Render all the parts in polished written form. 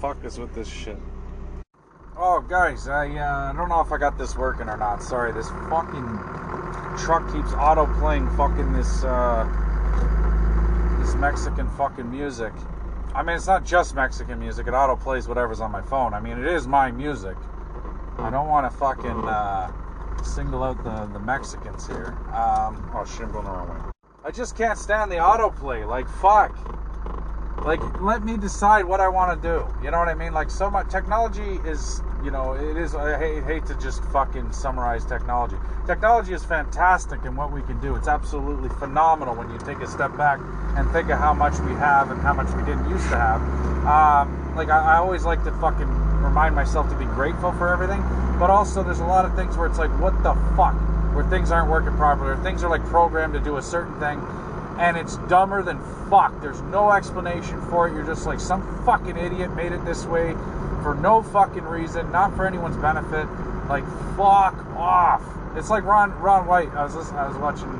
fuck is with this shit? Oh, guys, I don't know if I got this working or not. Sorry, this fucking truck keeps auto-playing fucking this Mexican fucking music. I mean, it's not just Mexican music. It auto-plays whatever's on my phone. I mean, it is my music. I don't want to fucking single out the Mexicans here. Oh, shit, I'm going the wrong way. I just can't stand the autoplay. Like, fuck. Like, let me decide what I want to do. You know what I mean? Like, so much technology is, you know, it is. I hate to just fucking summarize technology. Technology is fantastic in what we can do. It's absolutely phenomenal when you take a step back and think of how much we have and how much we didn't used to have. Like, I always like to fucking remind myself to be grateful for everything. But also, there's a lot of things where it's like, what the fuck? Where things aren't working properly, or things are like programmed to do a certain thing, and it's dumber than fuck. There's no explanation for it. You're just like, some fucking idiot made it this way for no fucking reason, not for anyone's benefit. Like, fuck off. It's like Ron White. I was watching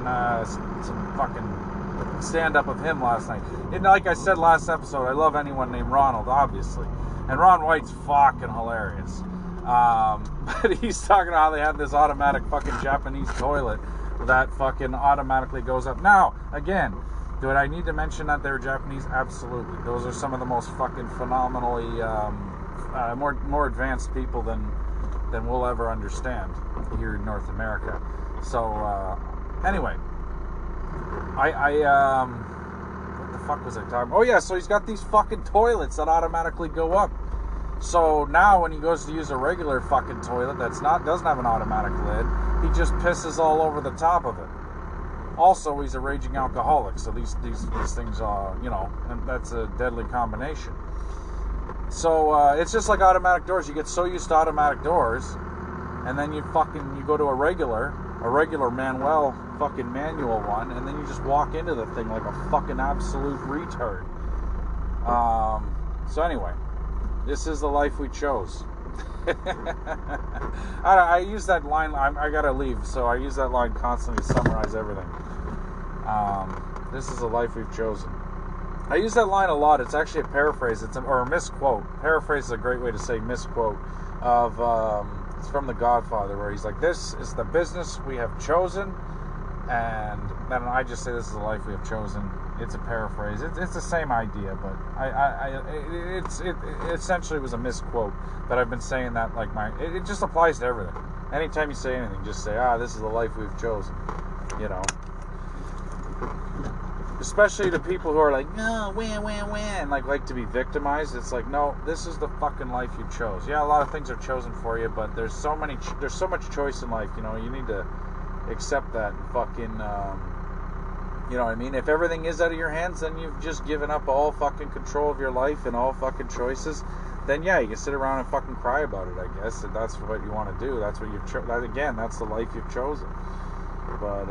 some fucking stand-up of him last night. And like I said last episode, I love anyone named Ronald, obviously. And Ron White's fucking hilarious. But he's talking about how they have this automatic fucking Japanese toilet that fucking automatically goes up. Now, again, do I need to mention that they're Japanese? Absolutely. Those are some of the most fucking phenomenally more advanced people than we'll ever understand here in North America. So anyway, I what the fuck was I talking about? Oh yeah, so he's got these fucking toilets that automatically go up. So now when he goes to use a regular fucking toilet that's not, doesn't have an automatic lid, he just pisses all over the top of it. Also, he's a raging alcoholic, so these things are, you know, and that's a deadly combination. So it's just like automatic doors. You get so used to automatic doors, and then you go to a regular Manuel fucking manual one, and then you just walk into the thing like a fucking absolute retard. So anyway, this is the life we chose. I use that line. I gotta leave, so I use that line constantly to summarize everything. This is the life we've chosen. I use that line a lot. It's actually a paraphrase. Or a misquote. Paraphrase is a great way to say misquote. It's from The Godfather, where he's like, "This is the business we have chosen," and then I just say, "This is the life we have chosen." It's a paraphrase. It's the same idea, but it essentially was a misquote. But I've been saying that like it just applies to everything. Anytime you say anything, just say, this is the life we've chosen. You know, especially to people who are like, no, when, like to be victimized. It's like, no, this is the fucking life you chose. Yeah, a lot of things are chosen for you, but there's so much choice in life. You know, you need to accept that and fucking. You know what I mean? If everything is out of your hands, then you've just given up all fucking control of your life and all fucking choices. Then, yeah, you can sit around and fucking cry about it, I guess. If that's what you want to do. That's what you've again, that's the life you've chosen. But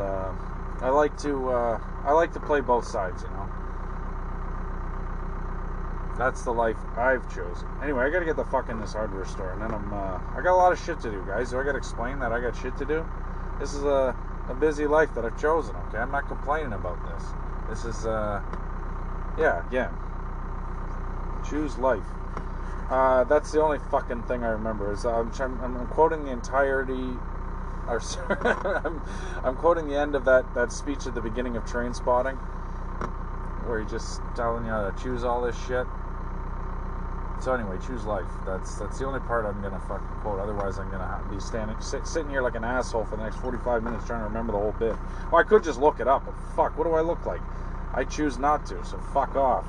I like to play both sides, you know. That's the life I've chosen. Anyway, I got to get the fuck in this hardware store. And then I got a lot of shit to do, guys. Do I got to explain that I got shit to do? This is a busy life that I've chosen, okay? I'm not complaining about this. This is, again, choose life. That's the only fucking thing I remember. Is I'm quoting the entirety, or sorry, I'm quoting the end of that speech at the beginning of Trainspotting, where he's just telling you how to choose all this shit. So anyway, choose life. That's the only part I'm gonna fucking quote. Otherwise, I'm gonna be sitting here like an asshole for the next 45 minutes trying to remember the whole bit. Or I could just look it up, but fuck, what do I look like? I choose not to, so fuck off.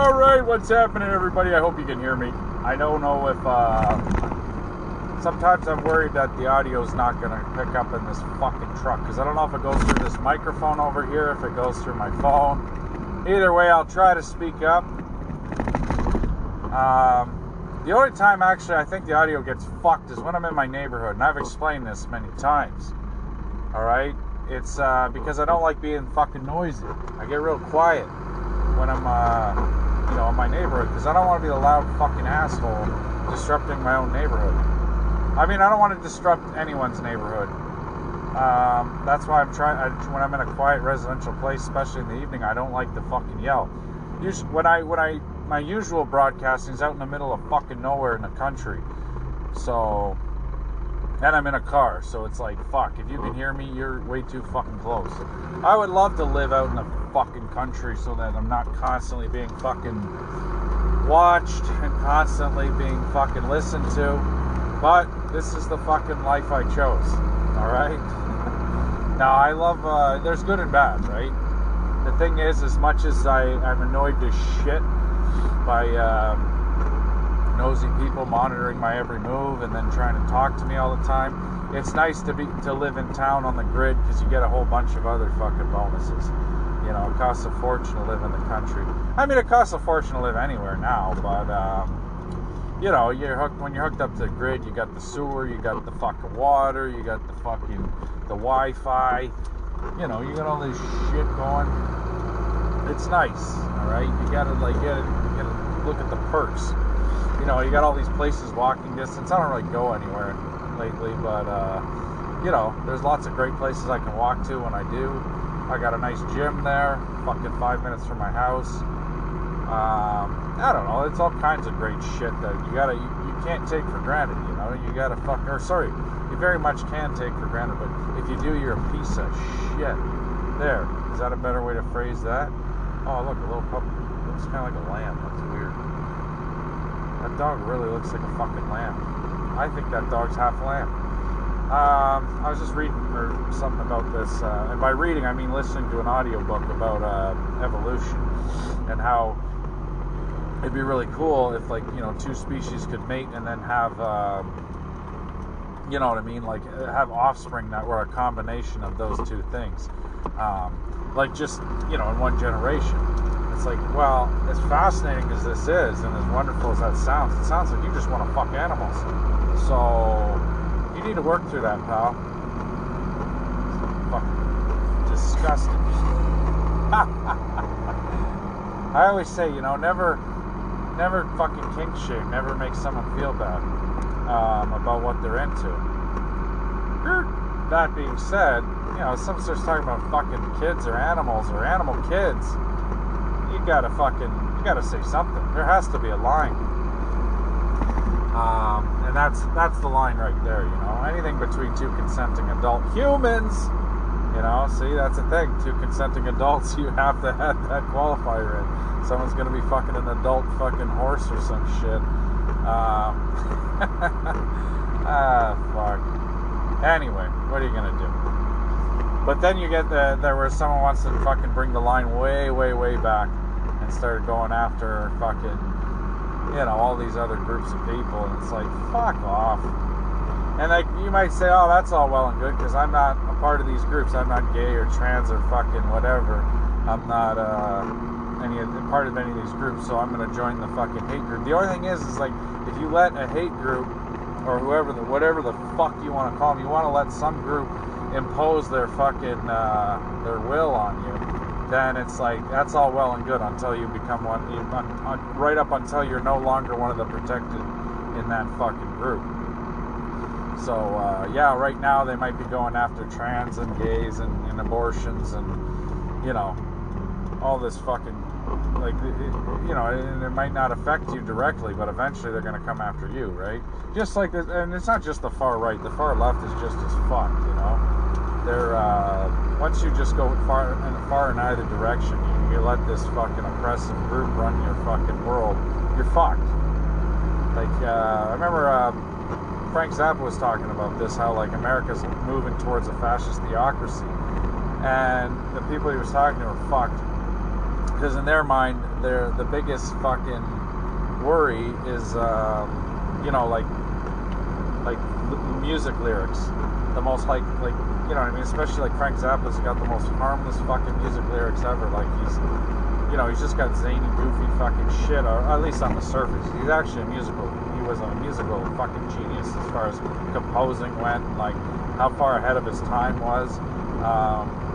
All right, what's happening, everybody? I hope you can hear me. I don't know if sometimes I'm worried that the audio's not going to pick up in this fucking truck, because I don't know if it goes through this microphone over here, if it goes through my phone. Either way, I'll try to speak up. The only time, actually, I think the audio gets fucked is when I'm in my neighborhood, and I've explained this many times. All right? It's because I don't like being fucking noisy. I get real quiet when I'm, in my neighborhood, because I don't want to be a loud fucking asshole disrupting my own neighborhood. I mean, I don't want to disrupt anyone's neighborhood. That's why I'm trying, when I'm in a quiet residential place, especially in the evening, I don't like to fucking yell. Usually, my usual broadcasting is out in the middle of fucking nowhere in the country. So, and I'm in a car, so it's like, fuck, if you can hear me, you're way too fucking close. I would love to live out in the fucking country so that I'm not constantly being fucking watched and constantly being fucking listened to, but this is the fucking life I chose, alright? Now, I love, there's good and bad, right? The thing is, as much as I'm annoyed to shit by, nosy people monitoring my every move and then trying to talk to me all the time, it's nice to live in town on the grid, because you get a whole bunch of other fucking bonuses. You know, it costs a fortune to live in the country. I mean, it costs a fortune to live anywhere now, but you know, when you're hooked up to the grid, you got the sewer, you got the fucking water, you got the fucking Wi-Fi. You know, you got all this shit going. It's nice, all right. You gotta get a look at the perks. You know, you got all these places walking distance. I don't really go anywhere lately, but, you know, there's lots of great places I can walk to when I do. I got a nice gym there, fucking 5 minutes from my house. I don't know, it's all kinds of great shit that you can't take for granted, you know. You very much can take for granted, but if you do, you're a piece of shit. There, is that a better way to phrase that? Oh, look, a little puppy. Looks kind of like a lamb, that's weird. That dog really looks like a fucking lamb. I think that dog's half lamb. I was just reading or something about this, and by reading I mean listening to an audiobook about evolution, and how it'd be really cool if, like, you know, two species could mate and then have, you know what I mean, like have offspring that were a combination of those two things, like just, you know, in one generation. It's like, well, as fascinating as this is, and as wonderful as that sounds, it sounds like you just want to fuck animals. So, you need to work through that, pal. It's fucking disgusting. I always say, you know, never fucking kink shame. Never make someone feel bad about what they're into. That being said, you know, some starts talking about fucking kids or animals or animal kids. You gotta say something. There has to be a line, and that's the line right there. You know, anything between two consenting adult humans. You know, see, that's the thing. Two consenting adults, you have to have that qualifier in. Someone's gonna be fucking an adult fucking horse or some shit. Fuck. Anyway, what are you gonna do? But then you get there where someone wants to fucking bring the line way, way, way back and start going after fucking, you know, all these other groups of people. And it's like, fuck off. And, like, you might say, oh, that's all well and good because I'm not a part of these groups. I'm not gay or trans or fucking whatever. I'm not part of any of these groups, so I'm going to join the fucking hate group. The only thing is, like, if you let a hate group or whatever the fuck you want to call them, you want to let some group impose their fucking their will on you, then it's like, that's all well and good until you become one, right up until you're no longer one of the protected in that fucking group. So yeah, right now they might be going after trans and gays and abortions and, you know, all this fucking, like, you know, and it might not affect you directly, but eventually they're going to come after you, right? Just like this, and it's not just the far right, the far left is just as fucked, you know? They're, once you just go far in either direction, you let this fucking oppressive group run your fucking world, you're fucked. Like, I remember Frank Zappa was talking about this, how, like, America's moving towards a fascist theocracy, and the people he was talking to were fucked. Because in their mind, the biggest fucking worry is, you know, like music lyrics. The most, like, you know what I mean? Especially, like, Frank Zappa's got the most harmless fucking music lyrics ever. Like, he's, you know, he's just got zany, goofy fucking shit, or at least on the surface. He's actually a musical fucking genius as far as composing went, and, like, how far ahead of his time was,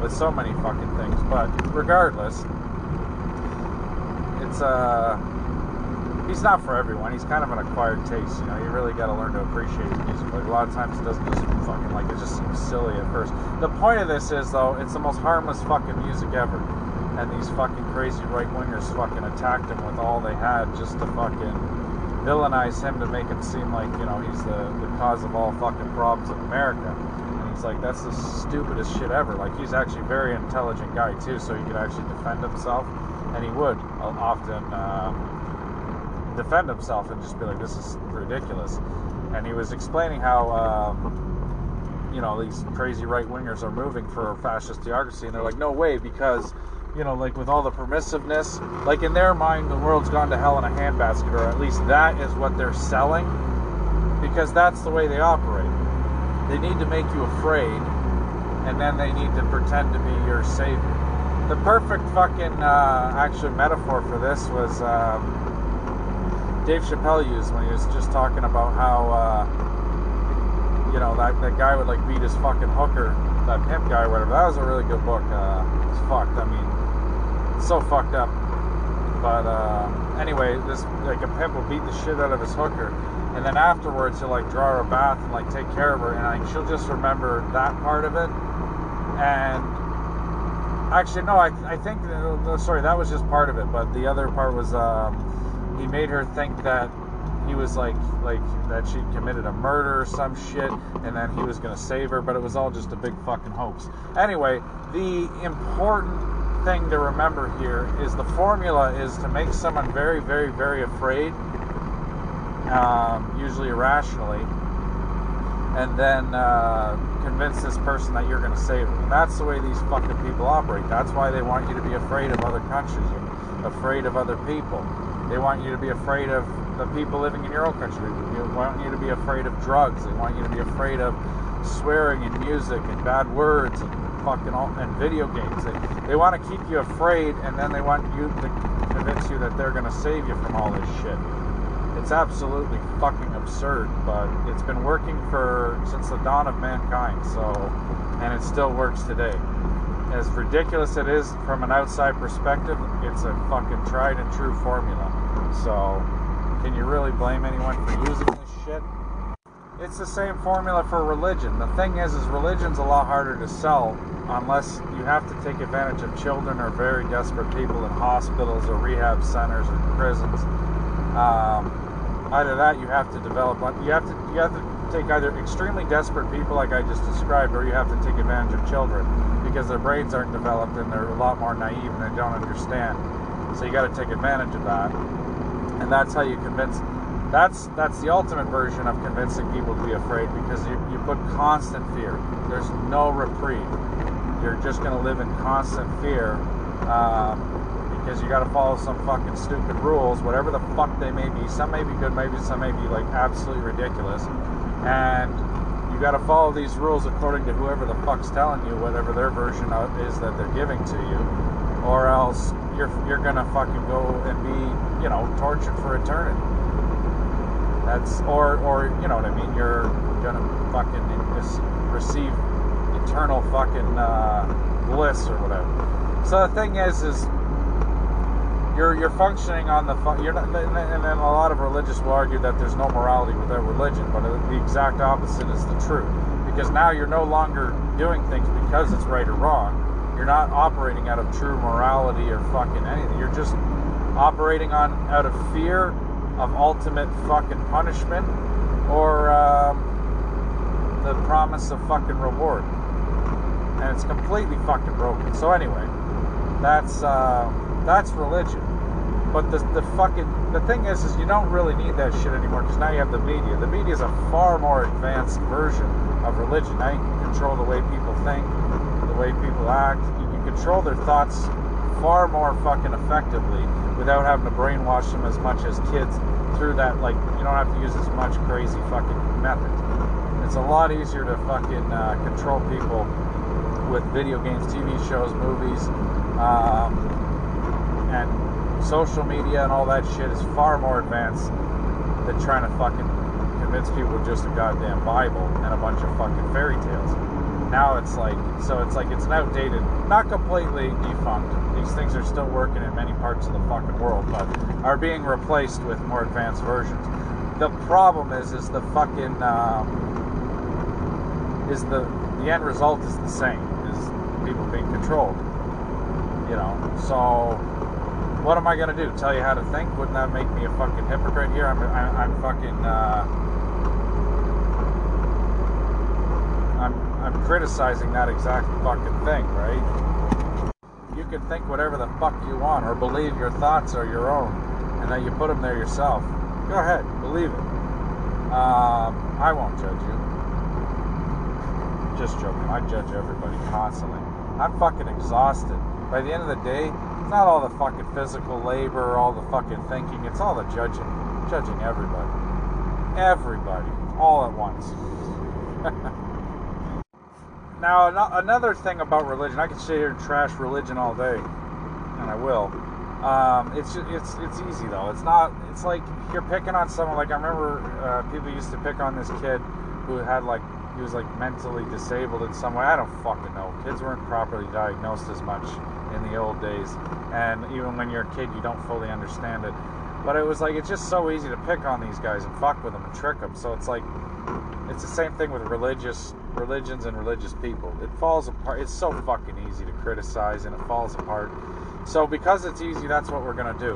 with so many fucking things. But regardless, it's he's not for everyone. He's kind of an acquired taste, you know. You really got to learn to appreciate his music. Like, a lot of times it doesn't just fucking, like, it just seems silly at first. The point of this is, though, it's the most harmless fucking music ever. And these fucking crazy right-wingers fucking attacked him with all they had just to fucking villainize him to make it seem like, you know, he's the cause of all fucking problems in America. And he's like, that's the stupidest shit ever. Like, he's actually a very intelligent guy, too, so he could actually defend himself. And he would often defend himself and just be like, this is ridiculous. And he was explaining how, you know, these crazy right-wingers are moving for fascist theocracy. And they're like, no way, because, you know, like, with all the permissiveness, like, in their mind, the world's gone to hell in a handbasket, or at least that is what they're selling, because that's the way they operate. They need to make you afraid, and then they need to pretend to be your savior. The perfect fucking, actually, metaphor for this was Dave Chappelle used when he was just talking about how, you know, that guy would, like, beat his fucking hooker, that pimp guy or whatever. That was a really good book. It's fucked. I mean, it's so fucked up. But anyway, this, like, a pimp will beat the shit out of his hooker, and then afterwards he'll, like, draw her a bath and, like, take care of her, and, like, she'll just remember that part of it. And actually, no, I think, sorry, that was just part of it, but the other part was, he made her think that he was like that she committed a murder or some shit, and then he was gonna save her, but it was all just a big fucking hoax. Anyway, the important thing to remember here is the formula is to make someone very, very, very afraid, usually irrationally, and then convince this person that you're gonna save them. And that's the way these fucking people operate. That's why they want you to be afraid of other countries, afraid of other people. They want you to be afraid of the people living in your own country. They want you to be afraid of drugs. They want you to be afraid of swearing and music and bad words and fucking all, and video games. They want to keep you afraid, and then they want you to convince you that they're going to save you from all this shit. It's absolutely fucking absurd, but it's been working since the dawn of mankind, so, and it still works today. As ridiculous it is from an outside perspective, it's a fucking tried and true formula. So, can you really blame anyone for using this shit? It's the same formula for religion. The thing is religion's a lot harder to sell unless you have to take advantage of children or very desperate people in hospitals or rehab centers or prisons. Either that, you have to develop. You have to take either extremely desperate people, like I just described, or you have to take advantage of children because their brains aren't developed and they're a lot more naive and they don't understand. So you got to take advantage of that, and that's how you convince. That's the ultimate version of convincing people to be afraid, because you put constant fear. There's no reprieve. You're just going to live in constant fear. Because you got to follow some fucking stupid rules, whatever the fuck they may be. Some may be good, maybe some may be, like, absolutely ridiculous. And you got to follow these rules according to whoever the fuck's telling you whatever their version of is that they're giving to you, or else you're gonna fucking go and be, you know, tortured for eternity. That's or you know what I mean. You're gonna fucking receive eternal fucking bliss or whatever. So the thing is. You're functioning on the... You're not, and then a lot of religious will argue that there's no morality without religion, but the exact opposite is the truth. Because now you're no longer doing things because it's right or wrong. You're not operating out of true morality or fucking anything. You're just operating out of fear of ultimate fucking punishment or the promise of fucking reward. And it's completely fucking broken. So anyway, that's religion. But the thing is you don't really need that shit anymore, because now you have the media. The media is a far more advanced version of religion. Now you can control the way people think, the way people act. You can control their thoughts far more fucking effectively without having to brainwash them as much as kids through that, like, you don't have to use as much crazy fucking methods. It's a lot easier to fucking control people with video games, TV shows, movies, and social media and all that shit is far more advanced than trying to fucking convince people with just a goddamn Bible and a bunch of fucking fairy tales. now it's like, so it's like it's an outdated, not completely defunct. These things are still working in many parts of the fucking world, but are being replaced with more advanced versions. The problem is the fucking, is the end result is the same, is people being controlled, you know. So what am I going to do? Tell you how to think? Wouldn't that make me a fucking hypocrite here? I'm fucking, I'm criticizing that exact fucking thing, right? You can think whatever the fuck you want, or believe your thoughts are your own, and that you put them there yourself. Go ahead, believe it. I won't judge you. Just joking. I judge everybody constantly. I'm fucking exhausted. By the end of the day, it's not all the fucking physical labor, all the fucking thinking. It's all the judging. Judging everybody. Everybody. All at once. Now, another thing about religion, I can sit here and trash religion all day, and I will. It's easy though. It's not. It's like you're picking on someone. Like I remember people used to pick on this kid who had like he was like mentally disabled in some way. I don't fucking know. Kids weren't properly diagnosed as much in the old days, and even when you're a kid, you don't fully understand it. But it was like it's just so easy to pick on these guys and fuck with them and trick them. So it's like it's the same thing with religions and religious people. It falls apart. It's so fucking easy to criticize, and it falls apart. So because it's easy, that's what we're gonna do.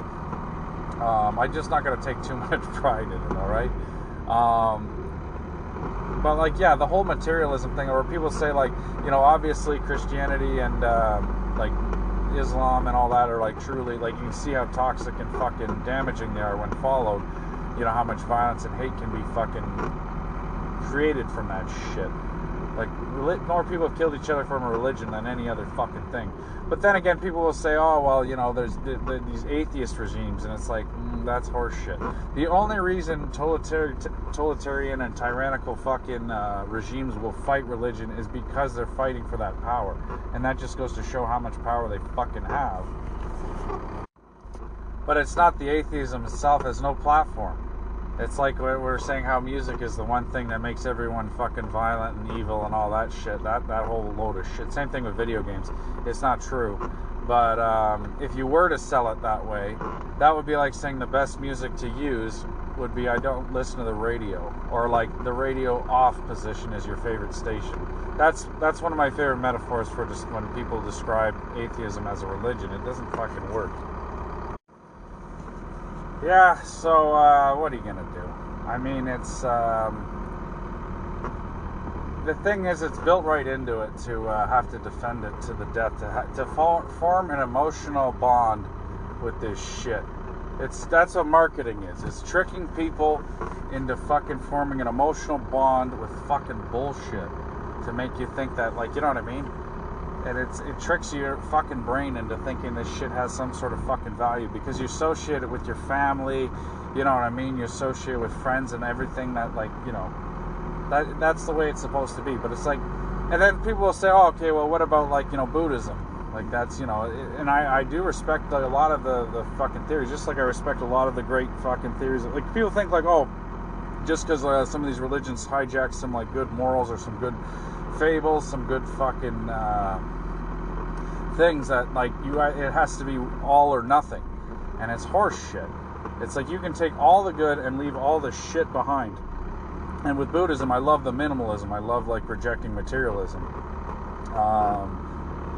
I'm just not gonna take too much pride in it, all right? But like, yeah, the whole materialism thing, where people say like, you know, obviously Christianity and like Islam and all that are like truly like you can see how toxic and fucking damaging they are when followed. You know how much violence and hate can be fucking created from that shit. Like, more people have killed each other from a religion than any other fucking thing. But then again, people will say, oh, well, you know, there's these atheist regimes, and it's like, that's horseshit. The only reason totalitarian and tyrannical fucking regimes will fight religion is because they're fighting for that power. And that just goes to show how much power they fucking have. But it's not the atheism itself has no platform. It's like we're saying how music is the one thing that makes everyone fucking violent and evil and all that shit. That whole load of shit. Same thing with video games. It's not true. But if you were to sell it that way, that would be like saying the best music to use would be I don't listen to the radio. Or like the radio off position is your favorite station. That's one of my favorite metaphors for just when people describe atheism as a religion. It doesn't fucking work. Yeah, so, what are you gonna do? I mean, it's, the thing is, it's built right into it to, have to defend it to the death, to form an emotional bond with this shit. That's what marketing is. It's tricking people into fucking forming an emotional bond with fucking bullshit to make you think that, like, you know what I mean? And it tricks your fucking brain into thinking this shit has some sort of fucking value because you associate it with your family, you know what I mean? You associate it with friends and everything that, like, you know, that's the way it's supposed to be. But it's like, and then people will say, oh, okay, well, what about, like, you know, Buddhism? Like, that's, you know, and I do respect a lot of the fucking theories, just like I respect a lot of the great fucking theories. Like, people think, like, oh, just because some of these religions hijack some, like, good morals or some good fables, some good fucking things that, like, it has to be all or nothing, and it's horse shit. It's like you can take all the good and leave all the shit behind. And with Buddhism, I love the minimalism. I love, like, rejecting materialism,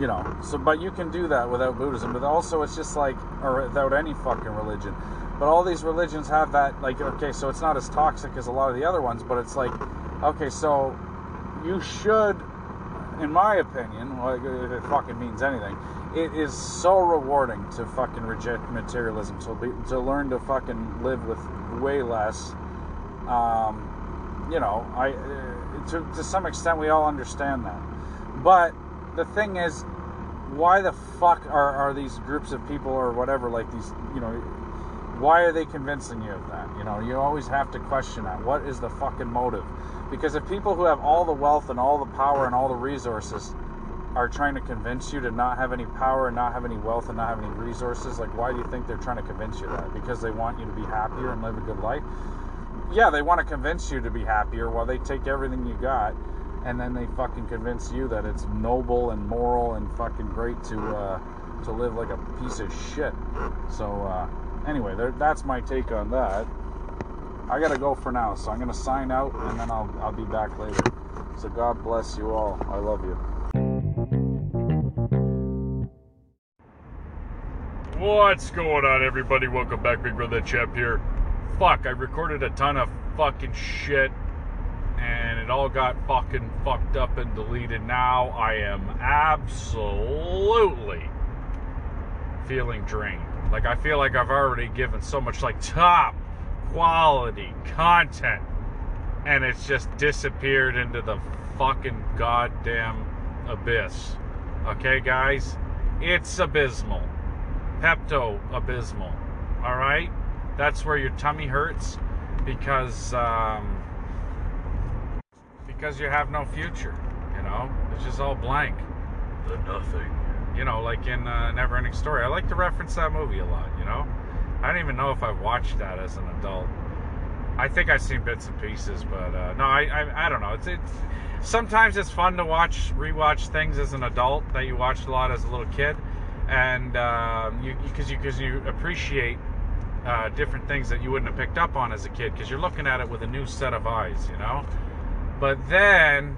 you know. So, but you can do that without Buddhism. But also, it's just like, or without any fucking religion. But all these religions have that, like, okay, so it's not as toxic as a lot of the other ones, but it's like, okay, so you should, in my opinion, like, if it fucking means anything, it is so rewarding to fucking reject materialism, to learn to fucking live with way less. You know, to some extent we all understand that. But the thing is, why the fuck are these groups of people or whatever, like these, you know, why are they convincing you of that? You know, you always have to question that. What is the fucking motive? Because if people who have all the wealth and all the power and all the resources are trying to convince you to not have any power and not have any wealth and not have any resources, like, why do you think they're trying to convince you of that? Because they want you to be happier and live a good life? Yeah, they want to convince you to be happier while they take everything you got and then they fucking convince you that it's noble and moral and fucking great to live like a piece of shit. So anyway, that's my take on that. I gotta go for now, so I'm gonna sign out, and then I'll be back later. So God bless you all. I love you. What's going on, everybody? Welcome back. Big Brother Chep here. Fuck, I recorded a ton of fucking shit, and it all got fucking fucked up and deleted. Now I am absolutely feeling drained. Like, I feel like I've already given so much, like, top quality content, and it's just disappeared into the fucking goddamn abyss. Okay, guys? It's abysmal. Pepto-abysmal. Alright? That's where your tummy hurts because you have no future, you know? It's just all blank. The nothing. You know, like in Never Ending Story. I like to reference that movie a lot, you know? I don't even know if I've watched that as an adult. I think I've seen bits and pieces, but no, I don't know. It's sometimes it's fun to rewatch things as an adult that you watched a lot as a little kid, and because you appreciate different things that you wouldn't have picked up on as a kid because you're looking at it with a new set of eyes, you know. But then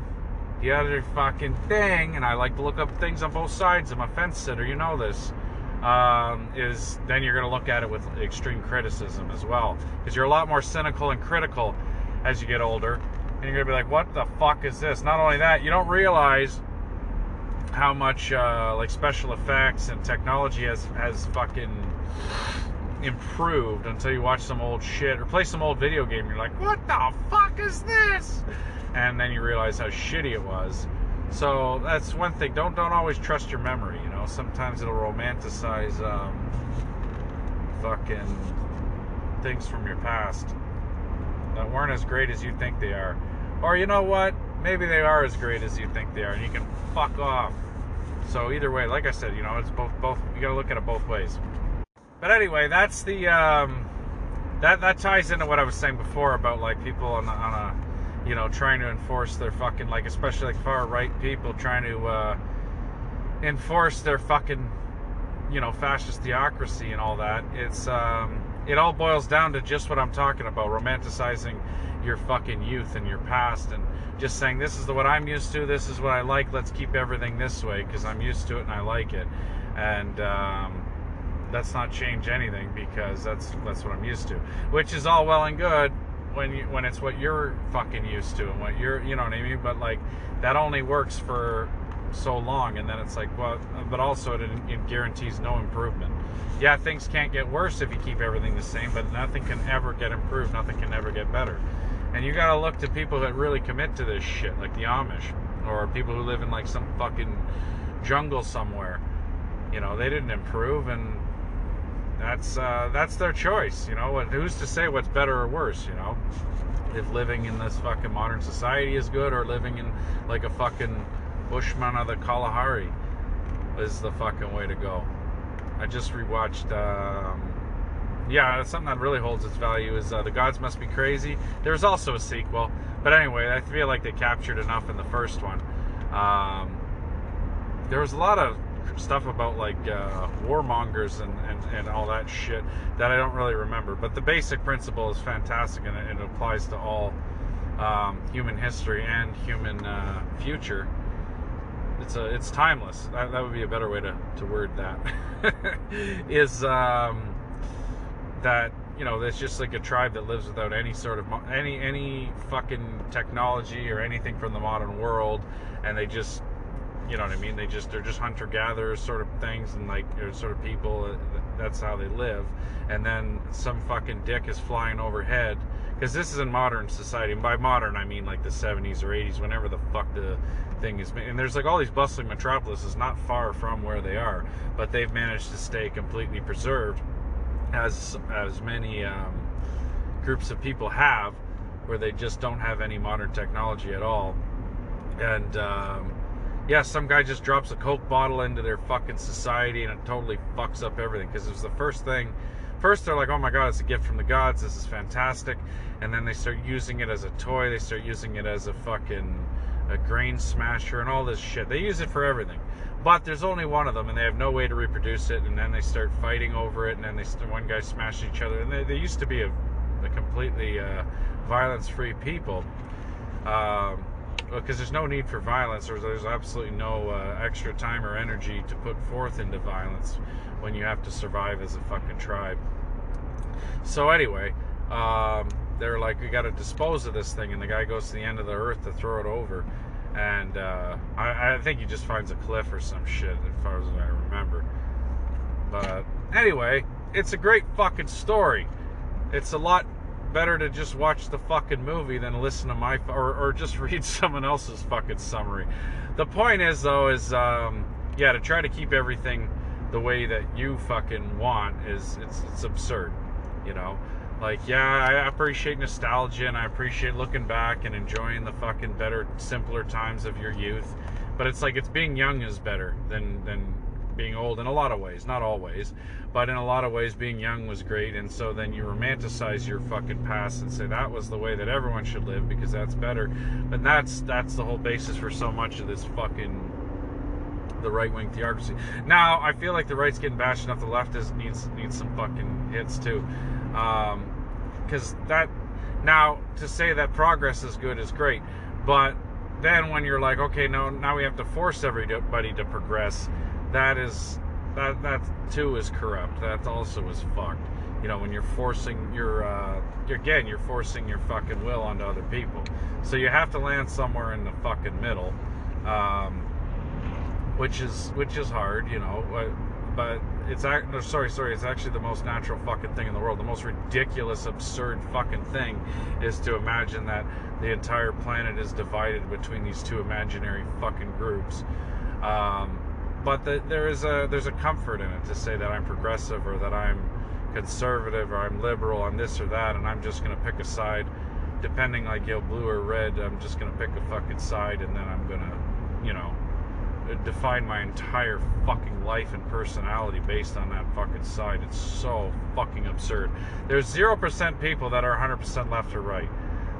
the other fucking thing, and I like to look up things on both sides. I'm a fence sitter, you know this. Is then you're going to look at it with extreme criticism as well, because you're a lot more cynical and critical as you get older, and you're going to be like, what the fuck is this? Not only that, you don't realize how much like special effects and technology has fucking improved until you watch some old shit or play some old video game and you're like, what the fuck is this? And then you realize how shitty it was. So that's one thing. Don't always trust your memory, you know. Sometimes it'll romanticize fucking things from your past that weren't as great as you think they are. Or you know what? Maybe they are as great as you think they are, and you can fuck off. So either way, like I said, you know, it's both. You gotta look at it both ways. But anyway, that's the that ties into what I was saying before about like people on a you know, trying to enforce their fucking, like, especially like far-right people trying to enforce their fucking, you know, fascist theocracy and all that. It's it all boils down to just what I'm talking about, romanticizing your fucking youth and your past, and just saying, this is what I'm used to, this is what I like, let's keep everything this way because I'm used to it and I like it, and let's not change anything because that's what I'm used to, which is all well and good when it's what you're fucking used to and what you're, you know what I mean? But like, that only works for so long, and then it's like, well, but also it guarantees no improvement. Yeah, things can't get worse if you keep everything the same, but nothing can ever get improved, nothing can ever get better. And you gotta look to people that really commit to this shit, like the Amish, or people who live in like some fucking jungle somewhere. You know, they didn't improve, and that's their choice, you know. Who's to say what's better or worse, you know? If living in this fucking modern society is good, or living in like a fucking bushman of the Kalahari is the fucking way to go. I just rewatched, something that really holds its value is The Gods Must Be Crazy. There's also a sequel, but anyway, I feel like they captured enough in the first one. There was a lot of stuff about like warmongers and all that shit that I don't really remember, but the basic principle is fantastic, and it applies to all human history and human future. It's timeless. That would be a better way to word that. Is that, you know, there's just like a tribe that lives without any sort of any fucking technology or anything from the modern world, and they just, you know what I mean? They're just hunter-gatherers sort of things, and like, they're sort of people. That's how they live. And then some fucking dick is flying overhead, because this is in modern society. And by modern, I mean like the 70s or 80s, whenever the fuck the thing is. And there's like all these bustling metropolises not far from where they are, but they've managed to stay completely preserved, as many groups of people have, where they just don't have any modern technology at all. And yeah, some guy just drops a Coke bottle into their fucking society, and it totally fucks up everything, because it was the first thing. First they're like, oh my god, it's a gift from the gods, this is fantastic. And then they start using it as a toy, they start using it as a fucking a grain smasher, and all this shit. They use it for everything. But there's only one of them, and they have no way to reproduce it, and then they start fighting over it, and then one guy smashes each other. And they used to be a completely violence-free people, because there's no need for violence, or there's absolutely no extra time or energy to put forth into violence when you have to survive as a fucking tribe. So anyway, they're like, we got to dispose of this thing, and the guy goes to the end of the earth to throw it over, and I think he just finds a cliff or some shit, as far as I remember. But anyway, it's a great fucking story. It's a lot better to just watch the fucking movie than listen to my, or just read someone else's fucking summary. The point is, though, is, yeah, to try to keep everything the way that you fucking want is, it's absurd, you know? Like, yeah, I appreciate nostalgia, and I appreciate looking back and enjoying the fucking better, simpler times of your youth, but it's like, it's being young is better than being old in a lot of ways. Not always, but in a lot of ways, being young was great, and so then you romanticize your fucking past and say that was the way that everyone should live because that's better. But that's the whole basis for so much of this fucking, the right-wing theocracy. Now, I feel like the right's getting bashed enough, the left needs some fucking hits too. Because that, now, to say that progress is good is great, but then when you're like, okay, no, now we have to force everybody to progress, that too is corrupt. That also is fucked. You know, when you're forcing you're forcing your fucking will onto other people. So you have to land somewhere in the fucking middle, which is hard, you know, but it's actually the most natural fucking thing in the world. The most ridiculous, absurd fucking thing is to imagine that the entire planet is divided between these two imaginary fucking groups. But there's a comfort in it to say that I'm progressive, or that I'm conservative, or I'm liberal, I'm this or that, and I'm just going to pick a side, depending, like, you know, blue or red, I'm just going to pick a fucking side, and then I'm going to, you know, define my entire fucking life and personality based on that fucking side. It's so fucking absurd. There's 0% people that are 100% left or right.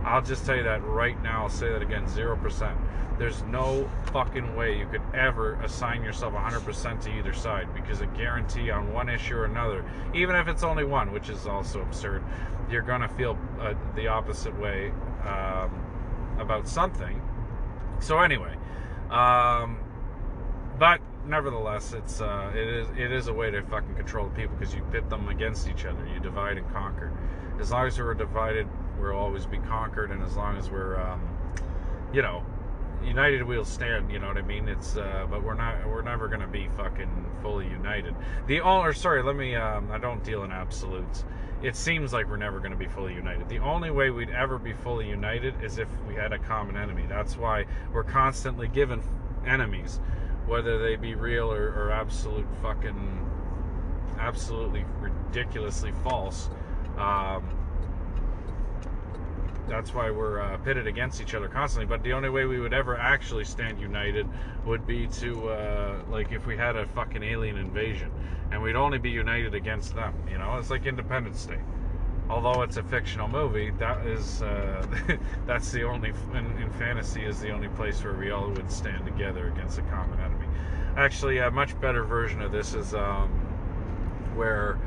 I'll just tell you that right now. I'll say that again, 0%. There's no fucking way you could ever assign yourself 100% to either side, because a guarantee on one issue or another, even if it's only one, which is also absurd, you're going to feel the opposite way about something. So anyway, but nevertheless, it is a way to fucking control the people, because you pit them against each other. You divide and conquer. As long as we're divided, we'll always be conquered, and as long as we're, you know, united, we'll stand. You know what I mean? It's, but we're never gonna be fucking fully united. I don't deal in absolutes. It seems like we're never gonna be fully united. The only way we'd ever be fully united is if we had a common enemy. That's why we're constantly given enemies, whether they be real or absolutely ridiculously false. That's why we're pitted against each other constantly. But the only way we would ever actually stand united would be to, like, if we had a fucking alien invasion, and we'd only be united against them. You know, it's like Independence Day. Although it's a fictional movie, that is, that's the only, in fantasy, is the only place where we all would stand together against a common enemy. Actually, a much better version of this is where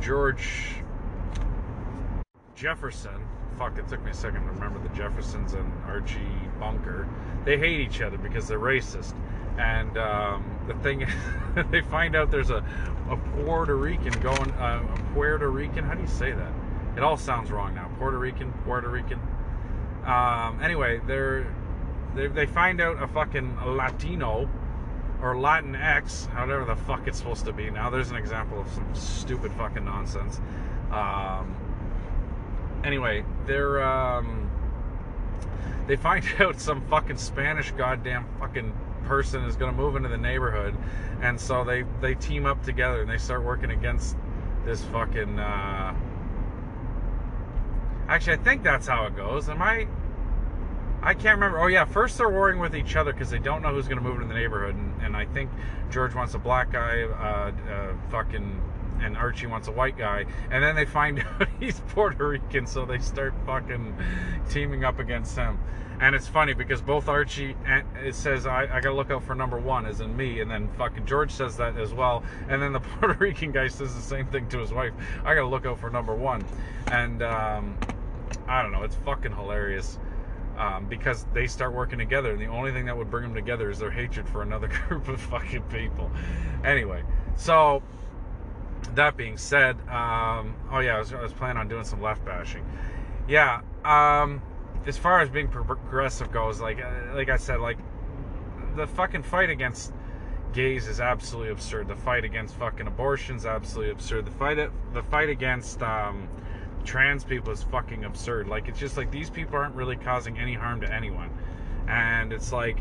George Jefferson, fuck, it took me a second to remember the Jeffersons, and Archie Bunker, they hate each other because they're racist, and the thing is, they find out there's a Puerto Rican going, how do you say that? It all sounds wrong now. Puerto Rican. Anyway, they find out a fucking Latino, or Latinx, however the fuck it's supposed to be. Now there's an example of some stupid fucking nonsense. Anyway, they find out some fucking Spanish goddamn fucking person is going to move into the neighborhood, and so they team up together, and they start working against this fucking, actually, I think that's how it goes. I can't remember. Oh yeah, first they're warring with each other because they don't know who's going to move into the neighborhood, and I think George wants a black guy, fucking and Archie wants a white guy, and then they find out he's Puerto Rican, so they start fucking teaming up against him. And it's funny because both Archie, and it says, I gotta look out for number one, as in me, and then fucking George says that as well, and then the Puerto Rican guy says the same thing to his wife, I gotta look out for number one. And I don't know, it's fucking hilarious. Because they start working together, and the only thing that would bring them together is their hatred for another group of fucking people. Anyway, so that being said, oh yeah, I was planning on doing some left bashing. Yeah, as far as being progressive goes, like I said, like the fucking fight against gays is absolutely absurd. The fight against fucking abortion is absolutely absurd. The fight against trans people is fucking absurd. Like, it's just like these people aren't really causing any harm to anyone, and it's like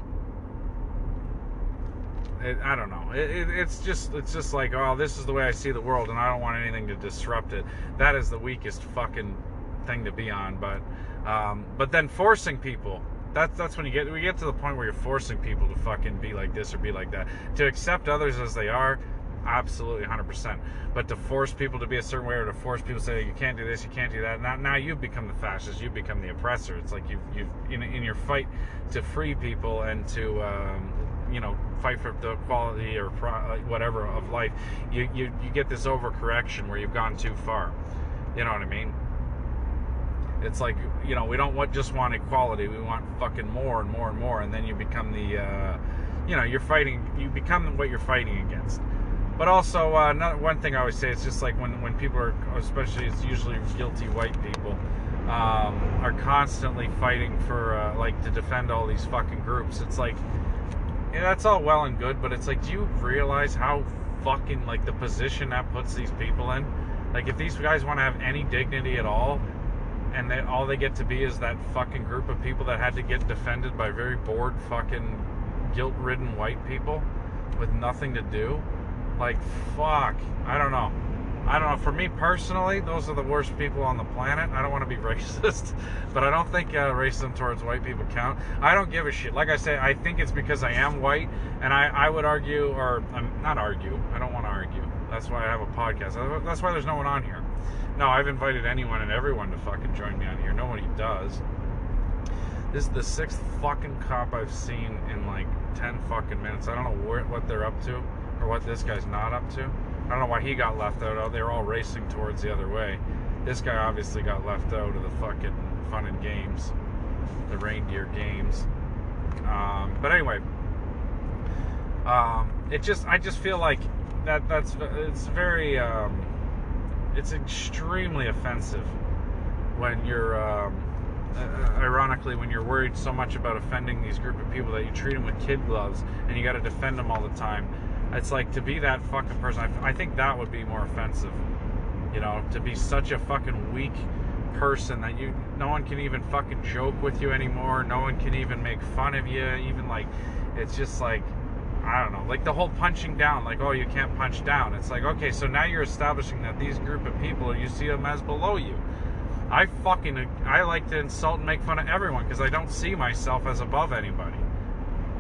I don't know, it's just like, oh, this is the way I see the world and I don't want anything to disrupt it. That is the weakest fucking thing to be on. But then forcing people, that's when we get to the point where you're forcing people to fucking be like this or be like that, to accept others as they are. Absolutely, 100%. But to force people to be a certain way, or to force people to say you can't do this, you can't do that, now you've become the fascist, you've become the oppressor. It's like you've in your fight to free people and to fight for the quality or whatever of life, you get this overcorrection where you've gone too far. You know what I mean? It's like, we don't just want equality, we want fucking more and more and more, and then you become the you become what you're fighting against. But also, one thing I always say, it's just like when people are, especially it's usually guilty white people, are constantly fighting for, to defend all these fucking groups. It's like, that's all well and good, but it's like, do you realize how fucking, the position that puts these people in? Like, if these guys want to have any dignity at all, and that all they get to be is that fucking group of people that had to get defended by very bored fucking guilt-ridden white people with nothing to do? Like, fuck, I don't know, for me personally, those are the worst people on the planet. I don't want to be racist, but I don't think racism towards white people count. I don't give a shit. Like I say, I think it's because I am white, and I would argue, or I'm not argue, I don't want to argue, that's why I have a podcast, that's why there's no one on here. No, I've invited anyone and everyone to fucking join me on here, nobody does. This is the 6th fucking cop I've seen in 10 fucking minutes. I don't know what they're up to, or what this guy's not up to. I don't know why he got left out. They were all racing towards the other way. This guy obviously got left out of the fucking fun and games, the reindeer games. But anyway, I just feel like it's extremely offensive when you're ironically, when you're worried so much about offending these group of people that you treat them with kid gloves and you got to defend them all the time. It's like, to be that fucking person, I think that would be more offensive, to be such a fucking weak person that no one can even fucking joke with you anymore, no one can even make fun of you, even it's just like, I don't know, the whole punching down, oh, you can't punch down. It's like, okay, so now you're establishing that these group of people, you see them as below you. I like to insult and make fun of everyone because I don't see myself as above anybody.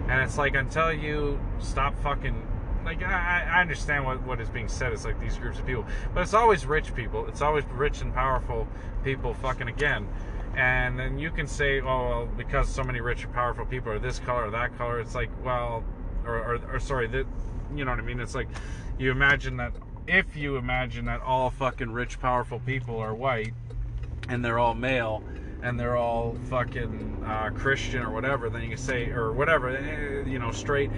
And it's like, until you stop fucking... I understand what is being said. It's these groups of people. But it's always rich people. It's always rich and powerful people fucking again. And then you can say, oh, well, because so many rich and powerful people are this color or that color. It's like, well... Or sorry, that, you know what I mean? It's like, you imagine that... If you imagine that all fucking rich, powerful people are white, and they're all male, and they're all fucking Christian or whatever, then you can say, or whatever, straight...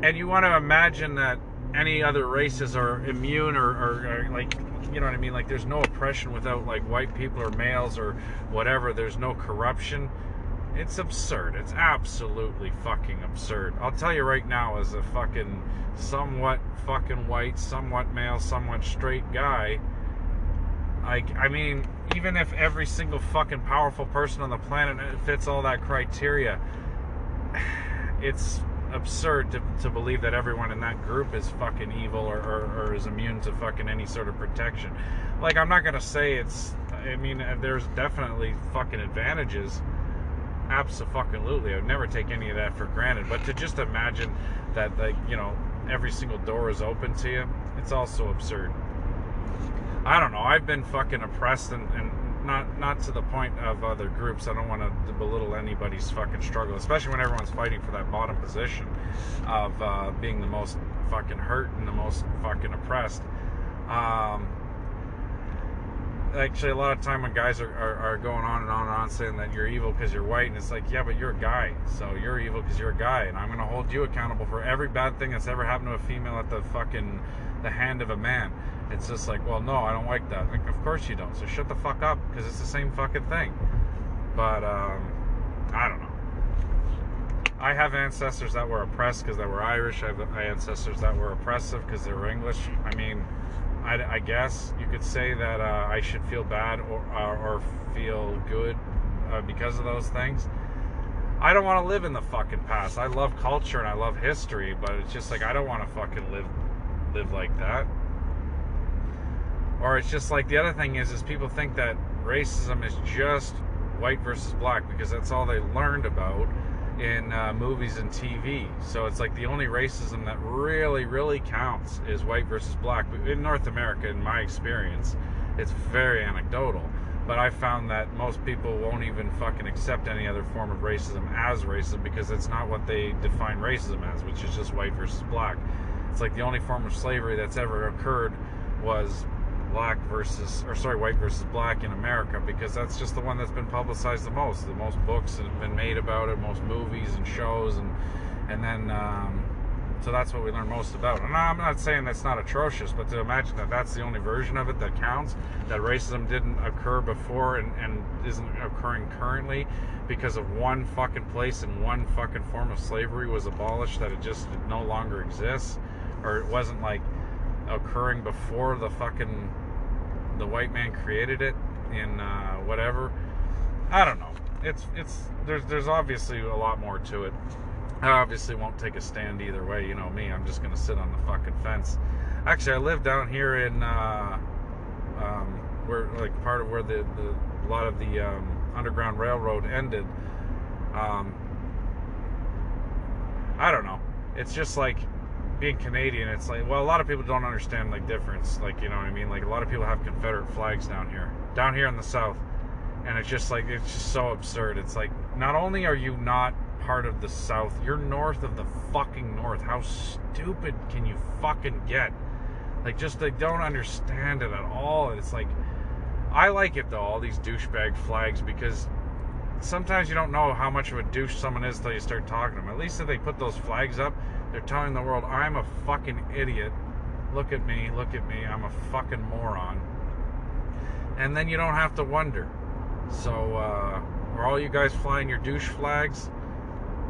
And you want to imagine that any other races are immune or you know what I mean? There's no oppression without, white people or males or whatever. There's no corruption. It's absurd. It's absolutely fucking absurd. I'll tell you right now, as a fucking somewhat fucking white, somewhat male, somewhat straight guy, I mean, even if every single fucking powerful person on the planet fits all that criteria, it's... absurd to believe that everyone in that group is fucking evil or is immune to fucking any sort of protection. I'm not gonna say it's... I mean, there's definitely fucking advantages. Abso-fucking-lutely. I would never take any of that for granted. But to just imagine that, every single door is open to you, it's also absurd. I don't know. I've been fucking oppressed and not to the point of other groups. I don't want to belittle anybody's fucking struggle, especially when everyone's fighting for that bottom position of being the most fucking hurt and the most fucking oppressed. Actually, a lot of time when guys are going on and on and on saying that you're evil because you're white, and it's like, yeah, but you're a guy, so you're evil because you're a guy, and I'm going to hold you accountable for every bad thing that's ever happened to a female at the fucking the hand of a man. It's just like, well, no, I don't like that. Like, of course you don't, so shut the fuck up, because it's the same fucking thing. But, I don't know. I have ancestors that were oppressed because they were Irish. I have ancestors that were oppressive because they were English. I mean, I guess you could say that I should feel bad or feel good because of those things. I don't want to live in the fucking past. I love culture and I love history, but it's just like I don't want to fucking live like that. Or it's just like the other thing is people think that racism is just white versus black because that's all they learned about in movies and TV. So it's like the only racism that really, really counts is white versus black. In North America, in my experience, it's very anecdotal. But I found that most people won't even fucking accept any other form of racism as racism because it's not what they define racism as, which is just white versus black. It's like the only form of slavery that's ever occurred was white versus black in America, because that's just the one that's been publicized the most. The most books that have been made about it, most movies and shows, and then so that's what we learn most about. And I'm not saying that's not atrocious, but to imagine that that's the only version of it that counts, that racism didn't occur before and isn't occurring currently because of one fucking place and one fucking form of slavery was abolished, that it just no longer exists, or it wasn't like occurring before the fucking the white man created it in whatever. I don't know. It's there's obviously a lot more to it. I obviously won't take a stand either way. You know me. I'm just gonna sit on the fucking fence. Actually, I live down here in where like part of where the lot of the Underground Railroad ended. I don't know. It's just like, being Canadian, it's like, well, a lot of people don't understand, like, difference, like, you know what I mean, like, a lot of people have Confederate flags down here in the South, and it's just like, it's just so absurd. It's like, not only are you not part of the South, you're north of the fucking North. How stupid can you fucking get? Like, just, they don't understand it at all. And it's like, I like it though, all these douchebag flags, because sometimes you don't know how much of a douche someone is till you start talking to them. At least if they put those flags up, they're telling the world, I'm a fucking idiot. Look at me, I'm a fucking moron. And then you don't have to wonder. So, are all you guys flying your douche flags?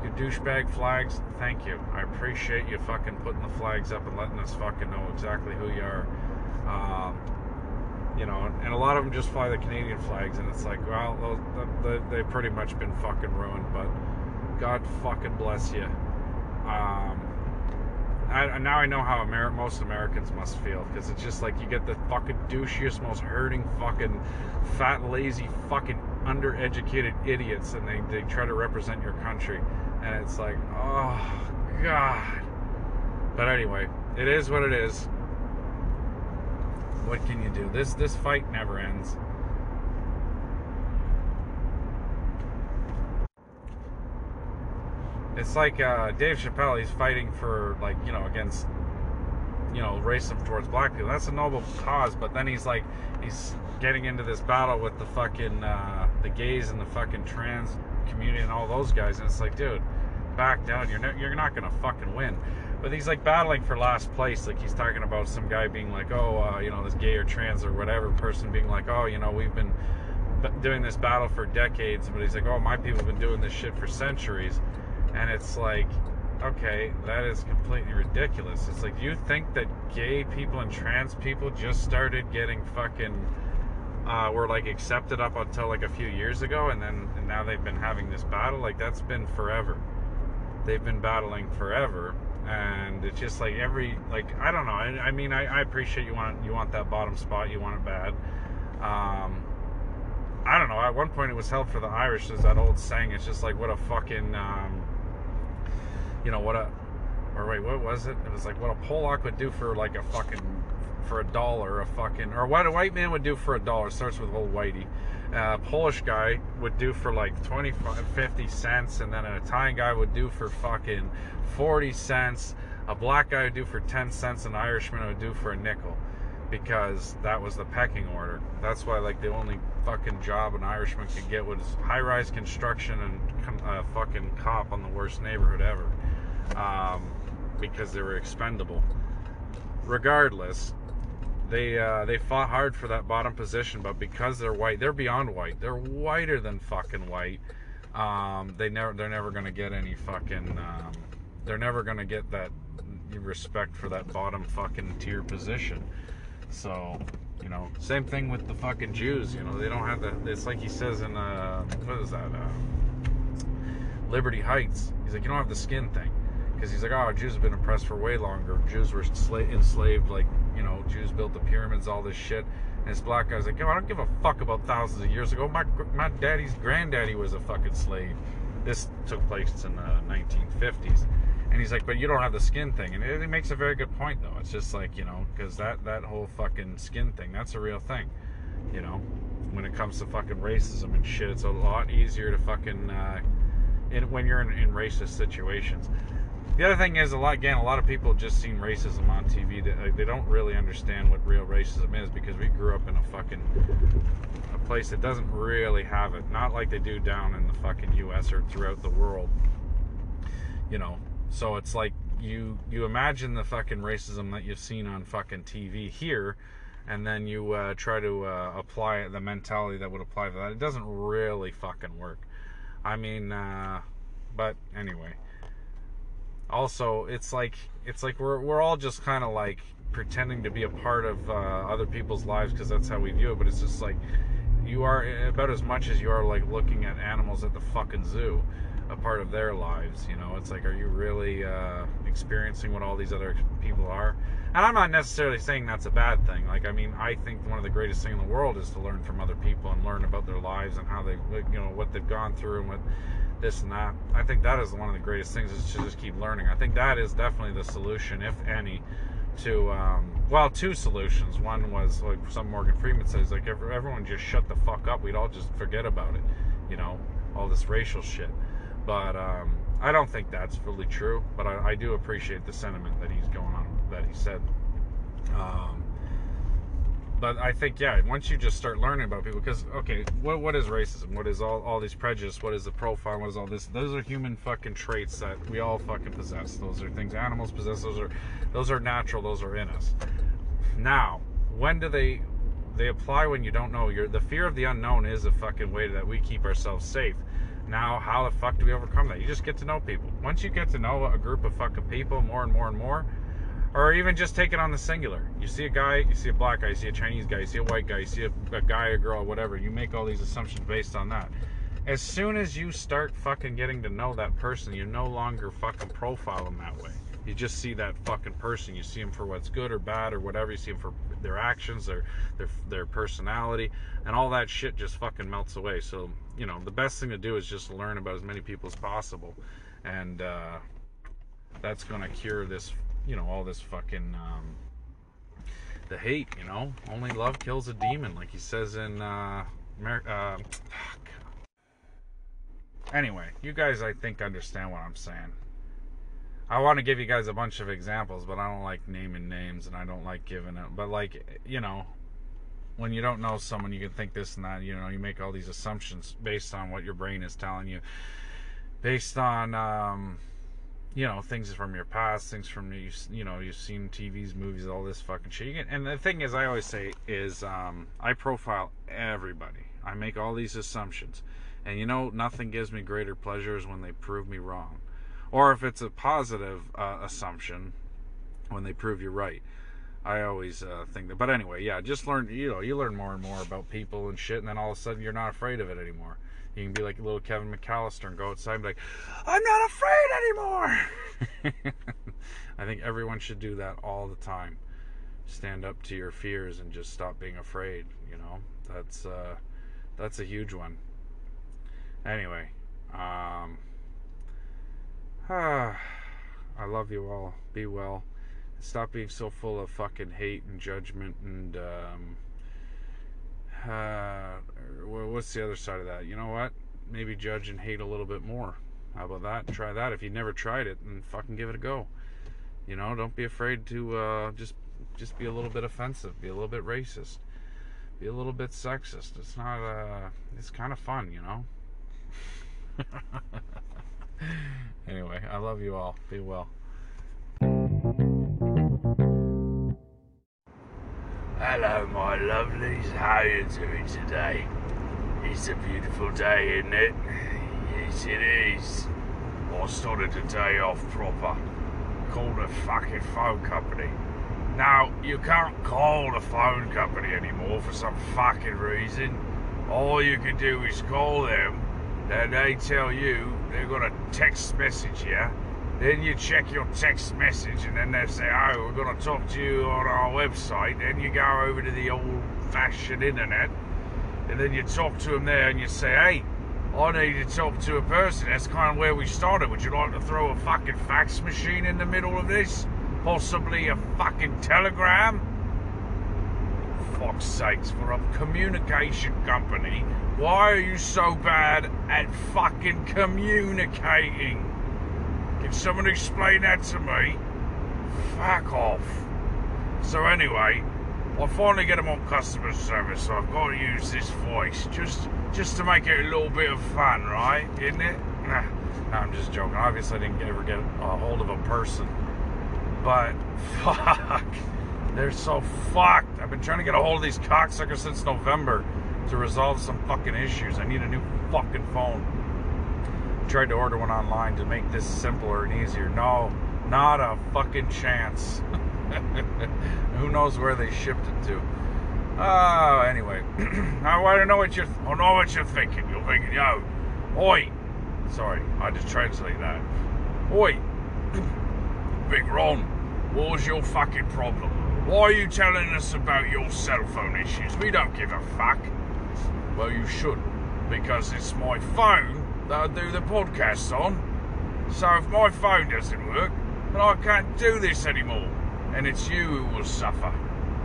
Your douchebag flags? Thank you. I appreciate you fucking putting the flags up and letting us fucking know exactly who you are. You know, and a lot of them just fly the Canadian flags, and it's like, well, they've pretty much been fucking ruined, but God fucking bless you. Now I know how most Americans must feel, because it's just like you get the fucking douchiest, most hurting, fucking fat, lazy, fucking undereducated idiots, and they try to represent your country, and it's like, oh, God. But anyway, it is what it is. What can you do? This fight never ends. It's like Dave Chappelle, he's fighting for, like, you know, against, you know, racism towards black people. That's a noble cause, but then he's like, he's getting into this battle with the fucking the gays and the fucking trans community and all those guys, and it's like, dude, back down. You're not gonna fucking win. But he's, like, battling for last place. Like, he's talking about some guy being like, oh, you know, this gay or trans or whatever person being like, oh, you know, we've been doing this battle for decades. But he's like, oh, my people have been doing this shit for centuries. And it's like, okay, that is completely ridiculous. It's like, you think that gay people and trans people just started getting fucking, were, like, accepted up until, like, a few years ago. And now they've been having this battle. Like, that's been forever. They've been battling forever. And it's just like I don't know. I mean, I appreciate you want that bottom spot. You want it bad. I don't know. At one point, it was held for the Irish. There's that old saying. It's just like, what a fucking, what a Polack would do for, like, a fucking for $1 a fucking, or what a white man would do for $1, starts with old whitey. Polish guy would do for like 50 cents, and then an Italian guy would do for fucking 40 cents. A black guy would do for 10 cents, an Irishman would do for a nickel, because that was the pecking order. That's why, like, the only fucking job an Irishman could get was high-rise construction and fucking cop on the worst neighborhood ever, because they were expendable. Regardless, they fought hard for that bottom position, but because they're white, they're beyond white. They're whiter than fucking white. They're never gonna get any fucking. They're never gonna get that respect for that bottom fucking tier position. So, you know, same thing with the fucking Jews. You know, they don't have that. It's like he says in what is that? Liberty Heights. He's like, you don't have the skin thing. Because he's like, oh, Jews have been oppressed for way longer. Jews were enslaved, like, you know, Jews built the pyramids, all this shit. And this black guy's like, yo, I don't give a fuck about thousands of years ago. My daddy's granddaddy was a fucking slave. This took place in the 1950s. And he's like, but you don't have the skin thing. And it makes a very good point, though. It's just like, you know, because that whole fucking skin thing, that's a real thing, you know. When it comes to fucking racism and shit, it's a lot easier to fucking, when you're in racist situations. The other thing is, a lot of people have just seen racism on TV. They don't really understand what real racism is, because we grew up in a fucking a place that doesn't really have it. Not like they do down in the fucking U.S. or throughout the world, you know. So it's like you imagine the fucking racism that you've seen on fucking TV here, and then you try to apply the mentality that would apply to that. It doesn't really fucking work. I mean, but anyway. Also, it's like we're all just kind of like pretending to be a part of other people's lives, because that's how we view it. But it's just like, you are about as much as you are like looking at animals at the fucking zoo, a part of their lives. You know, it's like, are you really experiencing what all these other people are? And I'm not necessarily saying that's a bad thing. Like, I mean, I think one of the greatest things in the world is to learn from other people and learn about their lives and how they, you know, what they've gone through and what. This and that. I think that is one of the greatest things, is to just keep learning. I think that is definitely the solution, if any, to, well, two solutions. One was, like, some Morgan Freeman says, like, everyone just shut the fuck up. We'd all just forget about it, you know, all this racial shit. But I don't think that's really true, but I do appreciate the sentiment that he's going on, that he said. But I think, yeah, once you just start learning about people, because, okay, what is racism? What is all these prejudice? What is the profile? What is all this? Those are human fucking traits that we all fucking possess. Those are things animals possess. Those are natural. Those are in us. Now, when do they apply when you don't know? The fear of the unknown is a fucking way that we keep ourselves safe. Now, how the fuck do we overcome that? You just get to know people. Once you get to know a group of fucking people more and more and more, or even just take it on the singular. You see a guy, you see a black guy, you see a Chinese guy, you see a white guy, you see a guy, a girl, whatever. You make all these assumptions based on that. As soon as you start fucking getting to know that person, you no longer fucking profile them that way. You just see that fucking person. You see them for what's good or bad or whatever. You see them for their actions, their personality, and all that shit just fucking melts away. So, you know, the best thing to do is just learn about as many people as possible. And that's going to cure this, you know, all this fucking, the hate, you know. Only love kills a demon, like he says in, fuck. Anyway, you guys, I think, understand what I'm saying. I want to give you guys a bunch of examples, but I don't like naming names, and I don't like giving it, but, like, you know, when you don't know someone, you can think this and that, you know, you make all these assumptions based on what your brain is telling you, based on, you know, things from your past, things from, you know, you've seen TVs, movies, all this fucking shit. And the thing is, I always say is, I profile everybody. I make all these assumptions. And, you know, nothing gives me greater pleasure is when they prove me wrong. Or if it's a positive assumption, when they prove you right. I always think that. But anyway, yeah, just learn, you know, you learn more and more about people and shit. And then all of a sudden, you're not afraid of it anymore. You can be like little Kevin McAllister and go outside and be like, I'm not afraid anymore. I think everyone should do that all the time. Stand up to your fears and just stop being afraid, you know. That's a huge one. Anyway, I love you all. Be well. Stop being so full of fucking hate and judgment and, what's the other side of that? You know what? Maybe judge and hate a little bit more. How about that? Try that. If you've never tried it, then fucking give it a go. You know, don't be afraid to just be a little bit offensive, be a little bit racist, be a little bit sexist. It's not, it's kind of fun, you know? Anyway, I love you all. Be well. Hello, my lovelies. How are you doing today? It's a beautiful day, isn't it? Yes, it is. I started the day off proper. Called a fucking phone company. Now, you can't call the phone company anymore for some fucking reason. All you can do is call them, and they tell you they've got a text message here. Then you check your text message, and then they say, oh, we're going to talk to you on our website. Then you go over to the old-fashioned internet, and then you talk to them there, and you say, hey, I need to talk to a person. That's kind of where we started. Would you like to throw a fucking fax machine in the middle of this? Possibly a fucking telegram? Fuck's sakes, for a communication company, why are you so bad at fucking communicating? Can someone explain that to me? Fuck off. So anyway, I finally get them on customer service, so I've got to use this voice just to make it a little bit of fun, right? Isn't it? Nah, I'm just joking. Obviously, I didn't ever get a hold of a person, but fuck, they're so fucked. I've been trying to get a hold of these cocksuckers since November to resolve some fucking issues. I need a new fucking phone. Tried to order one online to make this simpler and easier. No, not a fucking chance. Who knows where they shipped it to? Oh, anyway. I don't know what you're. I know what you're thinking. You're thinking, yo, oi. Sorry, I had to translate that. Oi, Big Ron. What was your fucking problem? Why are you telling us about your cell phone issues? We don't give a fuck. Well, you should, because it's my phone that I do the podcast on. So if my phone doesn't work, then I can't do this anymore. And it's you who will suffer.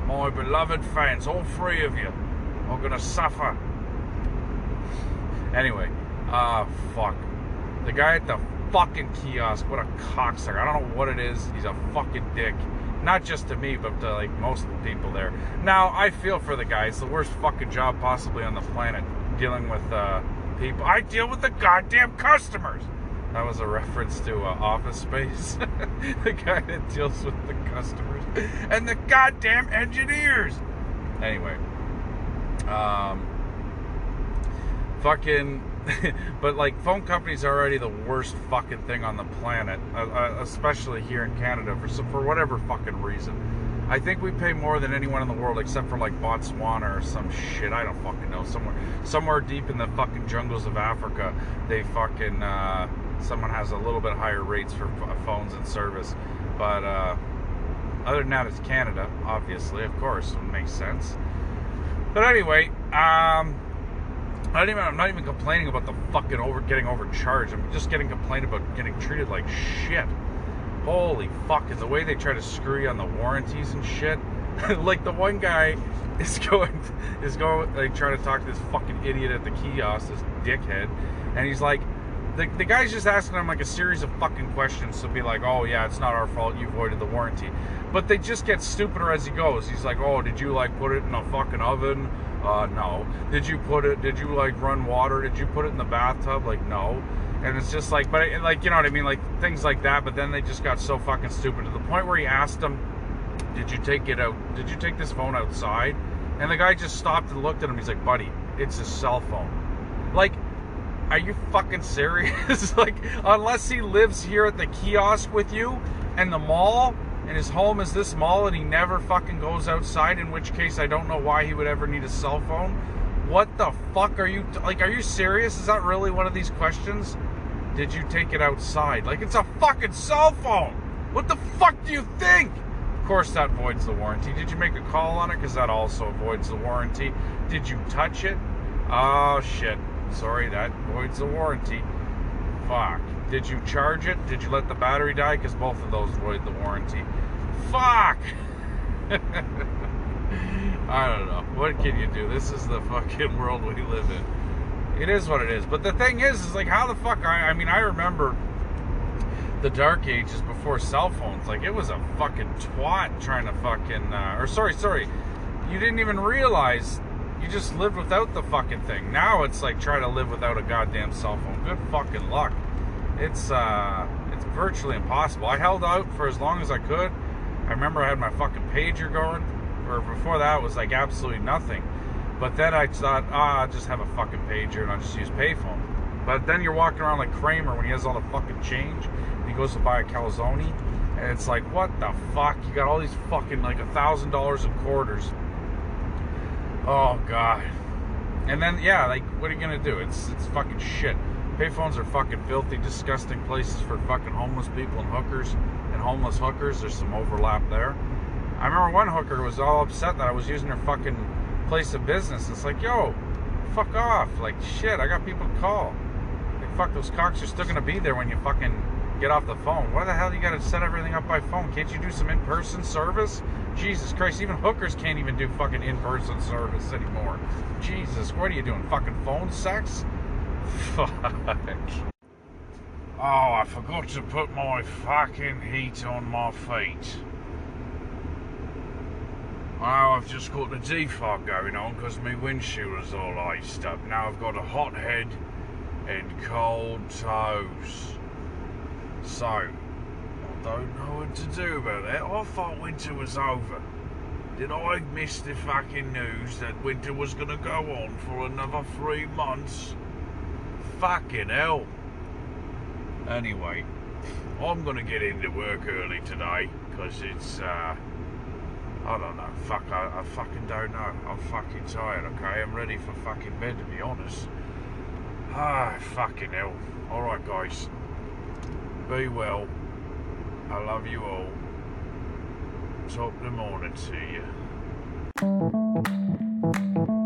My beloved fans, all three of you, are going to suffer. Anyway, fuck. The guy at the fucking kiosk, what a cocksucker. I don't know what it is. He's a fucking dick. Not just to me, but to, like, most people there. Now, I feel for the guy. It's the worst fucking job possibly on the planet, dealing with, people. I deal with the goddamn customers. That was a reference to Office Space. The guy that deals with the customers and the goddamn engineers. Anyway, fucking, but like, phone companies are already the worst fucking thing on the planet, especially here in Canada for whatever fucking reason. I think we pay more than anyone in the world, except for like Botswana or some shit. I don't fucking know. Somewhere deep in the fucking jungles of Africa, they fucking. Someone has a little bit higher rates for phones and service, but other than that, it's Canada, obviously, of course, it makes sense. But anyway, I'm not even complaining about the fucking getting overcharged. I'm just getting complained about getting treated like shit. Holy fuck, is the way they try to screw you on the warranties and shit. Like, the one guy is going like trying to talk to this fucking idiot at the kiosk, this dickhead, and he's like. The guy's just asking him like a series of fucking questions to be like, oh yeah, it's not our fault, you voided the warranty. But they just get stupider as he goes. He's like, oh, did you like put it in a fucking oven? No. Did you like run water? Did you put it in the bathtub? Like, no. And it's just like, but it, like, you know what I mean? Like, things like that. But then they just got so fucking stupid to the point where he asked him, did you take this phone outside? And the guy just stopped and looked at him. He's like, buddy, it's a cell phone. Like, are you fucking serious? Like, unless he lives here at the kiosk with you and the mall, and his home is this mall, and he never fucking goes outside, in which case I don't know why he would ever need a cell phone. What the fuck are you, like, are you serious? Is that really one of these questions? Did you take it outside? Like, it's a fucking cell phone. What the fuck do you think? Of course that voids the warranty. Did you make a call on it? Because that also voids the warranty. Did you touch it? Oh, shit. Sorry, that voids the warranty. Fuck. Did you charge it? Did you let the battery die? Because both of those void the warranty. Fuck! I don't know. What can you do? This is the fucking world we live in. It is what it is. But the thing is like, how the fuck... I mean, I remember the dark ages before cell phones. Like, it was a fucking twat trying to fucking... You didn't even realize... You just lived without the fucking thing. Now it's like trying to live without a goddamn cell phone. Good fucking luck. It's virtually impossible. I held out for as long as I could. I remember I had my fucking pager going. Or before that, it was like absolutely nothing. But then I thought, I'll just have a fucking pager and I'll just use payphone. But then you're walking around like Kramer when he has all the fucking change. And he goes to buy a calzone. And it's like, what the fuck? You got all these fucking like $1,000 in quarters. Oh god. And then yeah, like what are you gonna do? It's fucking shit. Payphones are fucking filthy, disgusting places for fucking homeless people and hookers and homeless hookers. There's some overlap there. I remember one hooker was all upset that I was using her fucking place of business. It's like, yo, fuck off. Like shit, I got people to call. Like fuck, those cocks are still gonna be there when you fucking get off the phone. Why the hell you gotta set everything up by phone? Can't you do some in-person service? Jesus Christ, even hookers can't even do fucking in-person service anymore. Jesus, what are you doing? Fucking phone sex? Fuck. Oh, I forgot to put my fucking heat on my feet. Oh, I've just got the defog going on because my windshield is all iced up. Now I've got a hot head and cold toes. So... don't know what to do about that. I thought winter was over. Did I miss the fucking news that winter was gonna go on for another 3 months? Fucking hell. Anyway, I'm gonna get into work early today, because it's, I don't know, fuck, I fucking don't know. I'm fucking tired, okay? I'm ready for fucking bed, to be honest. Ah, fucking hell. Alright, guys. Be well. I love you all. Talk in the morning to you.